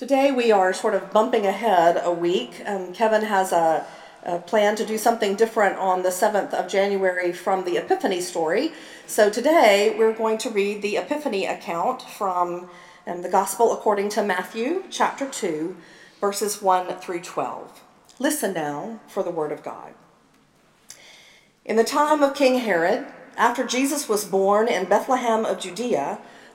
Today we are sort of bumping ahead a week. Kevin has a plan to do something different on the 7th of January from the Epiphany story. So today we're going to read the Epiphany account from the Gospel according to Matthew chapter 2, verses 1 through 12. Listen now for the word of God. In the time of King Herod, after Jesus was born in Bethlehem of Judea,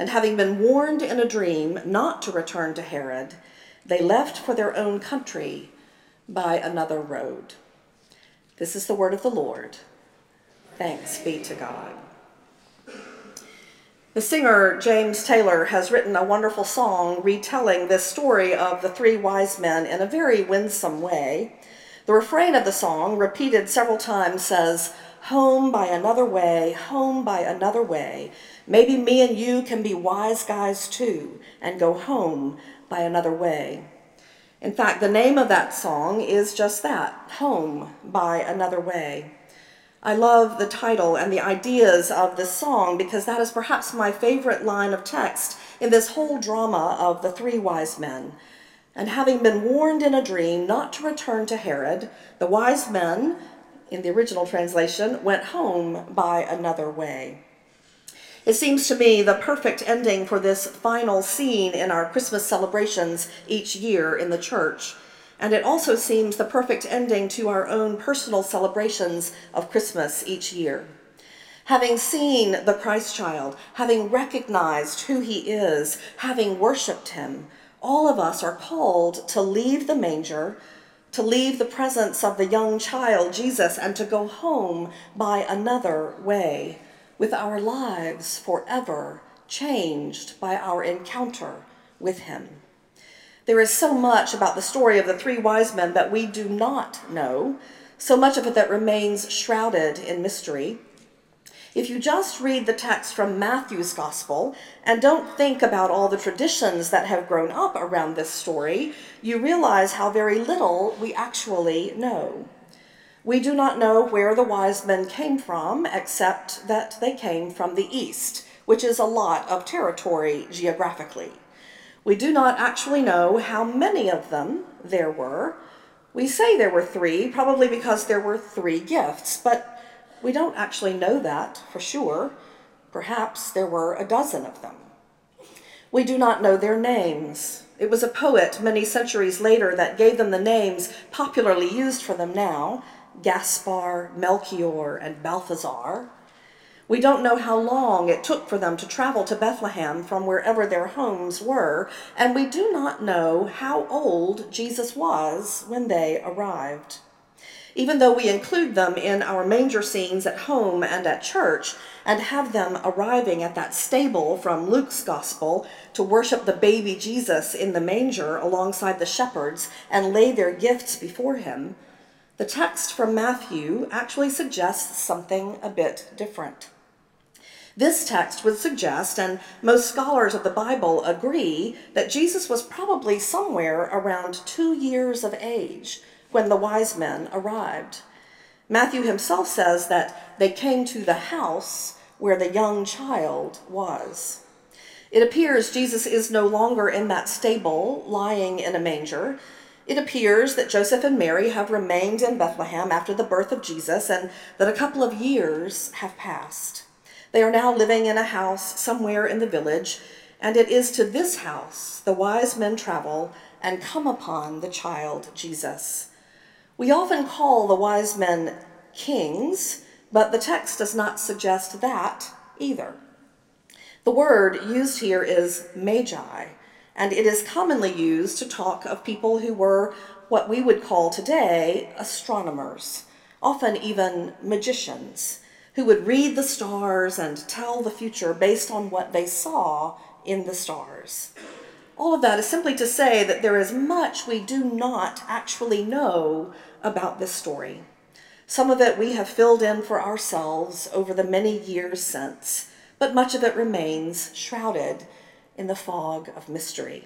And having been warned in a dream not to return to Herod, they left for their own country by another road. This is the word of the Lord. Thanks be to God. The singer James Taylor has written a wonderful song retelling this story of the three wise men in a very winsome way. The refrain of the song, repeated several times, says, "Home by another way, home by another way. Maybe me and you can be wise guys too and go home by another way." In fact, the name of that song is just that, Home by Another Way. I love the title and the ideas of this song because that is perhaps my favorite line of text in this whole drama of the three wise men. And having been warned in a dream not to return to Herod, the wise men, in the original translation, went home by another way. It seems to me the perfect ending for this final scene in our Christmas celebrations each year in the church. And it also seems the perfect ending to our own personal celebrations of Christmas each year. Having seen the Christ child, having recognized who he is, having worshiped him, all of us are called to leave the manger, to leave the presence of the young child, Jesus, and to go home by another way, with our lives forever changed by our encounter with him. There is so much about the story of the three wise men that we do not know, so much of it that remains shrouded in mystery. If you just read the text from Matthew's Gospel and don't think about all the traditions that have grown up around this story, you realize how very little we actually know. We do not know where the wise men came from, except that they came from the east, which is a lot of territory geographically. We do not actually know how many of them there were. We say there were three, probably because there were three gifts, but we don't actually know that for sure. Perhaps there were a dozen of them. We do not know their names. It was a poet many centuries later that gave them the names popularly used for them now, Gaspar, Melchior, and Balthazar. We don't know how long it took for them to travel to Bethlehem from wherever their homes were, and we do not know how old Jesus was when they arrived. Even though we include them in our manger scenes at home and at church, and have them arriving at that stable from Luke's Gospel to worship the baby Jesus in the manger alongside the shepherds and lay their gifts before him, the text from Matthew actually suggests something a bit different. This text would suggest, and most scholars of the Bible agree, that Jesus was probably somewhere around 2 years of age when the wise men arrived. Matthew himself says that they came to the house where the young child was. It appears Jesus is no longer in that stable, lying in a manger. It appears that Joseph and Mary have remained in Bethlehem after the birth of Jesus, and that a couple of years have passed. They are now living in a house somewhere in the village, and it is to this house the wise men travel and come upon the child Jesus. We often call the wise men kings, but the text does not suggest that either. The word used here is magi, and it is commonly used to talk of people who were what we would call today astronomers, often even magicians, who would read the stars and tell the future based on what they saw in the stars. All of that is simply to say that there is much we do not actually know about this story. Some of it we have filled in for ourselves over the many years since, but much of it remains shrouded in the fog of mystery.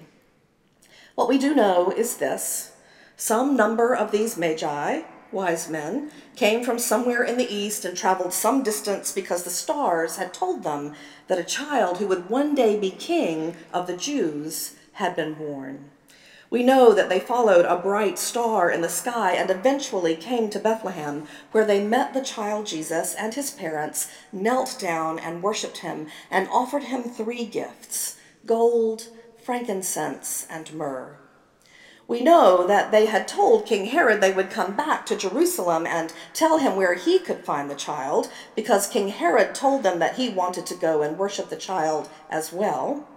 What we do know is this: some number of these magi, wise men, came from somewhere in the east and traveled some distance because the stars had told them that a child who would one day be king of the Jews had been born. We know that they followed a bright star in the sky and eventually came to Bethlehem, where they met the child Jesus and his parents, knelt down and worshipped him, and offered him 3 gifts: gold, frankincense, and myrrh. We know that they had told King Herod they would come back to Jerusalem and tell him where he could find the child, because King Herod told them that he wanted to go and worship the child as well.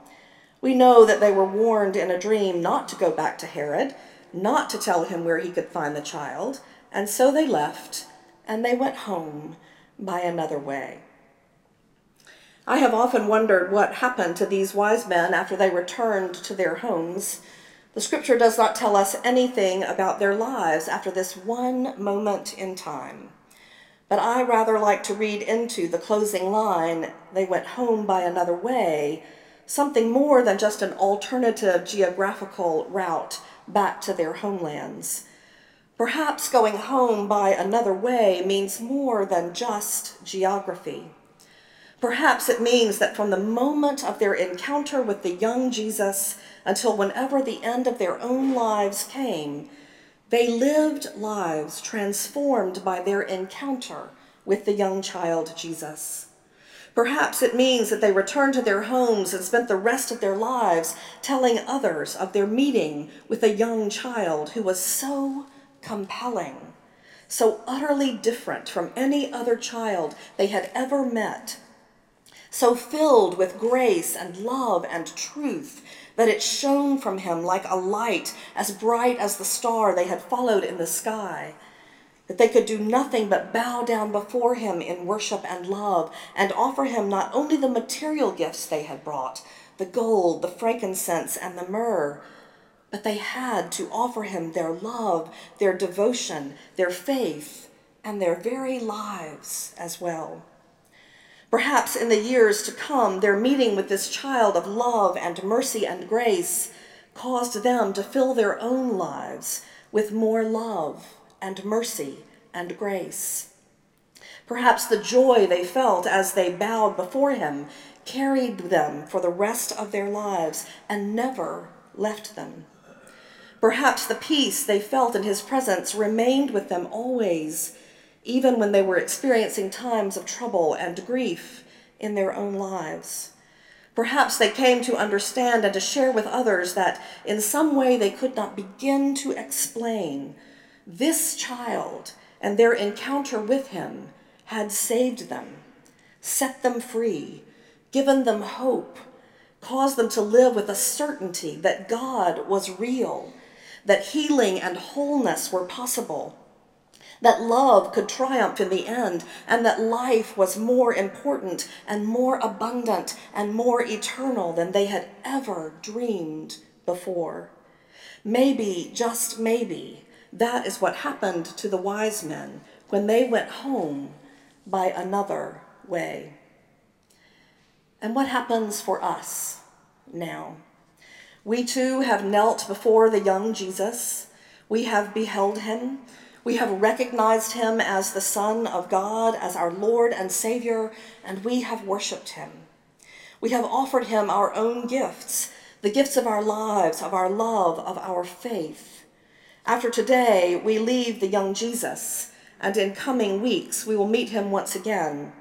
We know that they were warned in a dream not to go back to Herod, not to tell him where he could find the child, and so they left, and they went home by another way. I have often wondered what happened to these wise men after they returned to their homes. The scripture does not tell us anything about their lives after this one moment in time. But I rather like to read into the closing line, "They went home by another way," something more than just an alternative geographical route back to their homelands. Perhaps going home by another way means more than just geography. Perhaps it means that from the moment of their encounter with the young Jesus until whenever the end of their own lives came, they lived lives transformed by their encounter with the young child Jesus. Perhaps it means that they returned to their homes and spent the rest of their lives telling others of their meeting with a young child who was so compelling, so utterly different from any other child they had ever met, so filled with grace and love and truth that it shone from him like a light as bright as the star they had followed in the sky, that they could do nothing but bow down before him in worship and love and offer him not only the material gifts they had brought, the gold, the frankincense, and the myrrh, but they had to offer him their love, their devotion, their faith, and their very lives as well. Perhaps in the years to come, their meeting with this child of love and mercy and grace caused them to fill their own lives with more love and mercy and grace. Perhaps the joy they felt as they bowed before him carried them for the rest of their lives and never left them. Perhaps the peace they felt in his presence remained with them always, even when they were experiencing times of trouble and grief in their own lives. Perhaps they came to understand and to share with others that in some way they could not begin to explain. This child and their encounter with him had saved them, set them free, given them hope, caused them to live with a certainty that God was real, that healing and wholeness were possible, that love could triumph in the end, and that life was more important and more abundant and more eternal than they had ever dreamed before. Maybe, just maybe, that is what happened to the wise men when they went home by another way. And what happens for us now? We too have knelt before the young Jesus. We have beheld him. We have recognized him as the Son of God, as our Lord and Savior, and we have worshiped him. We have offered him our own gifts, the gifts of our lives, of our love, of our faith. After today, we leave the young Jesus, and in coming weeks, we will meet him once again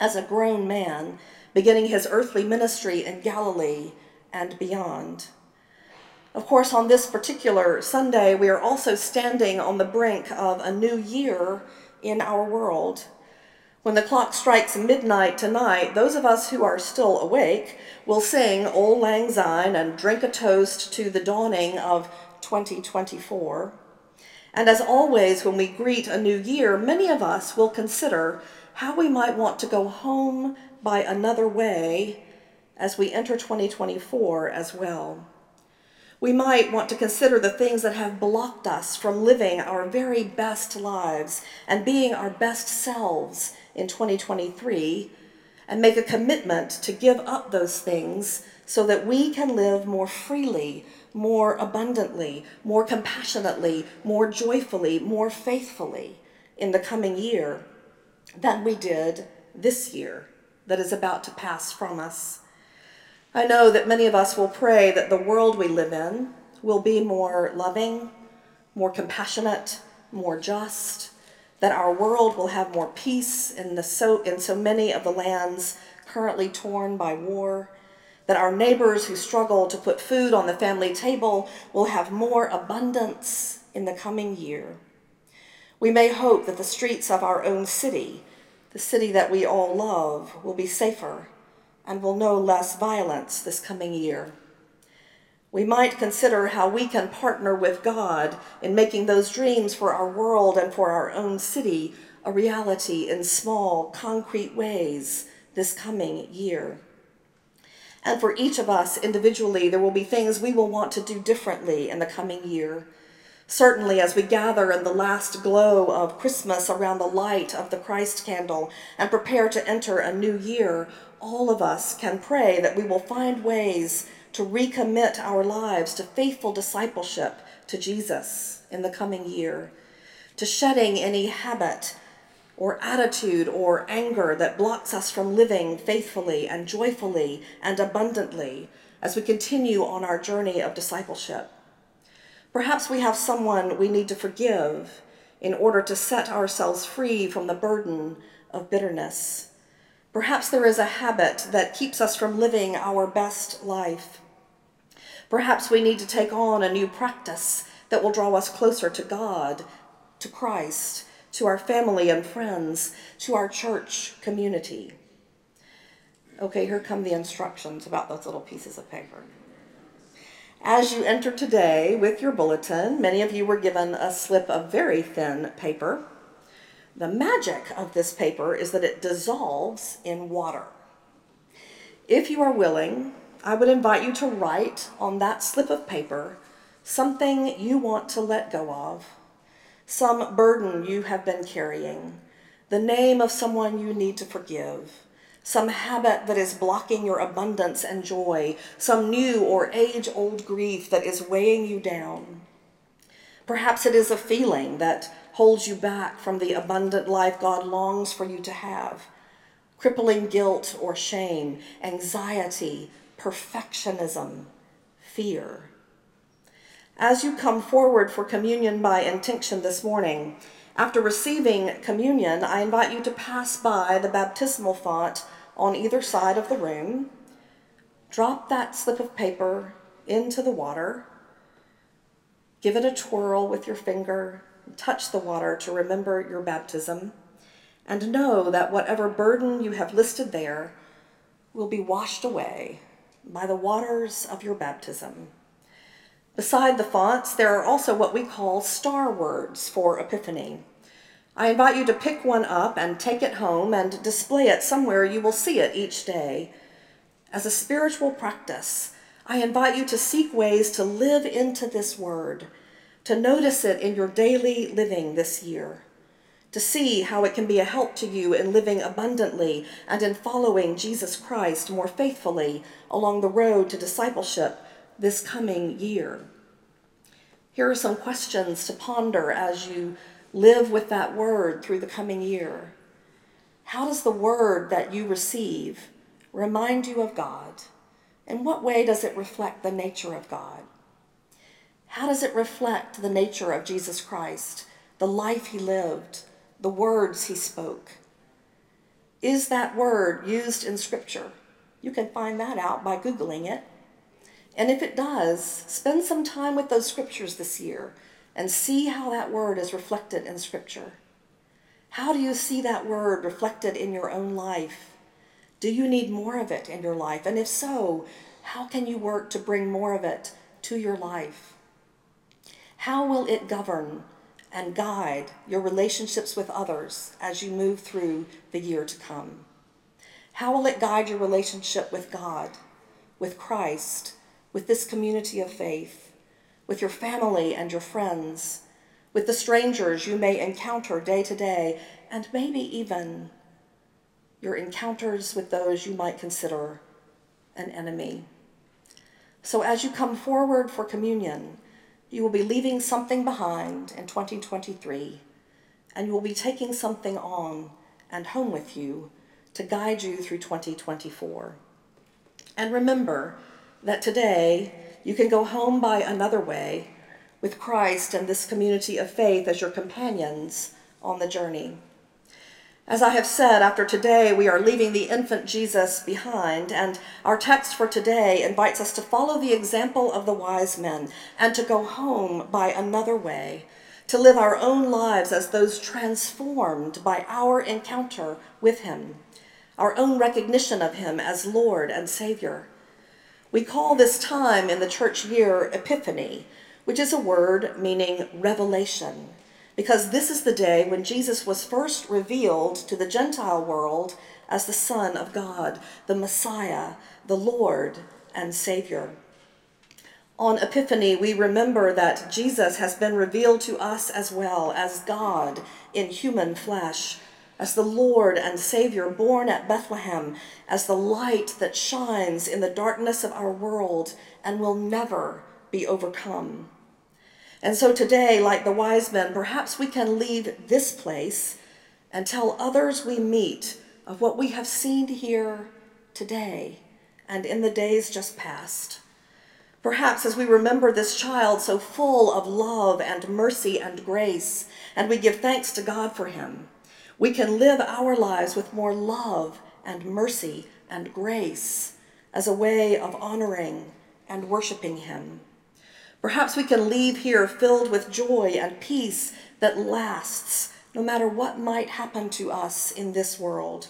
as a grown man, beginning his earthly ministry in Galilee and beyond. Of course, on this particular Sunday, we are also standing on the brink of a new year in our world. When the clock strikes midnight tonight, those of us who are still awake will sing Auld Lang Syne and drink a toast to the dawning of 2024. And as always, when we greet a new year, many of us will consider how we might want to go home by another way as we enter 2024 as well. We might want to consider the things that have blocked us from living our very best lives and being our best selves in 2023, and make a commitment to give up those things so that we can live more freely, more abundantly, more compassionately, more joyfully, more faithfully in the coming year than we did this year that is about to pass from us. I know that many of us will pray that the world we live in will be more loving, more compassionate, more just, that our world will have more peace in so many of the lands currently torn by war, that our neighbors who struggle to put food on the family table will have more abundance in the coming year. We may hope that the streets of our own city, the city that we all love, will be safer and will know less violence this coming year. We might consider how we can partner with God in making those dreams for our world and for our own city a reality in small, concrete ways this coming year. And for each of us individually, there will be things we will want to do differently in the coming year. Certainly, as we gather in the last glow of Christmas around the light of the Christ candle and prepare to enter a new year, all of us can pray that we will find ways to recommit our lives to faithful discipleship to Jesus in the coming year, to shedding any habit or attitude or anger that blocks us from living faithfully and joyfully and abundantly as we continue on our journey of discipleship. Perhaps we have someone we need to forgive in order to set ourselves free from the burden of bitterness. Perhaps there is a habit that keeps us from living our best life. Perhaps we need to take on a new practice that will draw us closer to God, to Christ, to our family and friends, to our church community. Okay, here come the instructions about those little pieces of paper. As you entered today with your bulletin, many of you were given a slip of very thin paper. The magic of this paper is that it dissolves in water. If you are willing, I would invite you to write on that slip of paper something you want to let go of, some burden you have been carrying, the name of someone you need to forgive, some habit that is blocking your abundance and joy, some new or age-old grief that is weighing you down. Perhaps it is a feeling that holds you back from the abundant life God longs for you to have, crippling guilt or shame, anxiety, perfectionism, fear. As you come forward for communion by intinction this morning, after receiving communion, I invite you to pass by the baptismal font on either side of the room, drop that slip of paper into the water, give it a twirl with your finger, touch the water to remember your baptism, and know that whatever burden you have listed there will be washed away by the waters of your baptism. Beside the fonts, there are also what we call star words for Epiphany. I invite you to pick one up and take it home and display it somewhere you will see it each day. As a spiritual practice, I invite you to seek ways to live into this word, to notice it in your daily living this year, to see how it can be a help to you in living abundantly and in following Jesus Christ more faithfully along the road to discipleship this coming year. Here are some questions to ponder as you live with that word through the coming year. How does the word that you receive remind you of God? In what way does it reflect the nature of God? How does it reflect the nature of Jesus Christ, the life he lived, the words he spoke? Is that word used in Scripture? You can find that out by Googling it. And if it does, spend some time with those scriptures this year and see how that word is reflected in Scripture. How do you see that word reflected in your own life? Do you need more of it in your life? And if so, how can you work to bring more of it to your life? How will it govern and guide your relationships with others as you move through the year to come? How will it guide your relationship with God, with Christ, with this community of faith, with your family and your friends, with the strangers you may encounter day to day, and maybe even your encounters with those you might consider an enemy? So as you come forward for communion, you will be leaving something behind in 2023, and you will be taking something on and home with you to guide you through 2024. And remember that today you can go home by another way with Christ and this community of faith as your companions on the journey. As I have said, after today, we are leaving the infant Jesus behind, and our text for today invites us to follow the example of the wise men and to go home by another way, to live our own lives as those transformed by our encounter with him, our own recognition of him as Lord and Savior. We call this time in the church year Epiphany, which is a word meaning revelation, because this is the day when Jesus was first revealed to the Gentile world as the Son of God, the Messiah, the Lord and Savior. On Epiphany, we remember that Jesus has been revealed to us as well as God in human flesh, as the Lord and Savior born at Bethlehem, as the light that shines in the darkness of our world and will never be overcome. And so today, like the wise men, perhaps we can leave this place and tell others we meet of what we have seen here today and in the days just past. Perhaps as we remember this child so full of love and mercy and grace, and we give thanks to God for him, we can live our lives with more love and mercy and grace as a way of honoring and worshiping him. Perhaps we can leave here filled with joy and peace that lasts no matter what might happen to us in this world.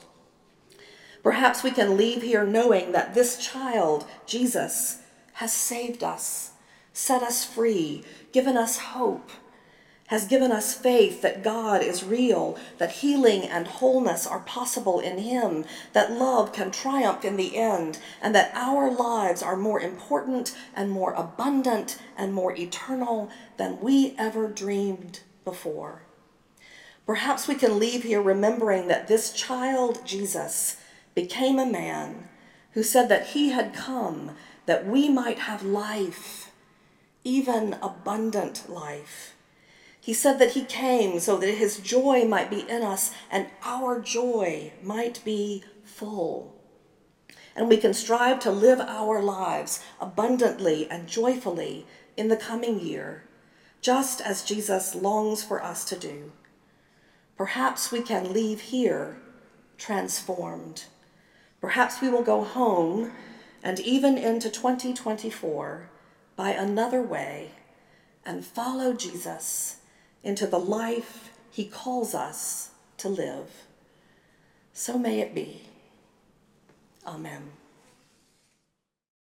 Perhaps we can leave here knowing that this child, Jesus, has saved us, set us free, given us hope, has given us faith that God is real, that healing and wholeness are possible in him, that love can triumph in the end, and that our lives are more important and more abundant and more eternal than we ever dreamed before. Perhaps we can leave here remembering that this child, Jesus, became a man who said that he had come that we might have life, even abundant life. He said that he came so that his joy might be in us and our joy might be full. And we can strive to live our lives abundantly and joyfully in the coming year, just as Jesus longs for us to do. Perhaps we can leave here transformed. Perhaps we will go home and even into 2024 by another way and follow Jesus into the life he calls us to live. So may it be. Amen.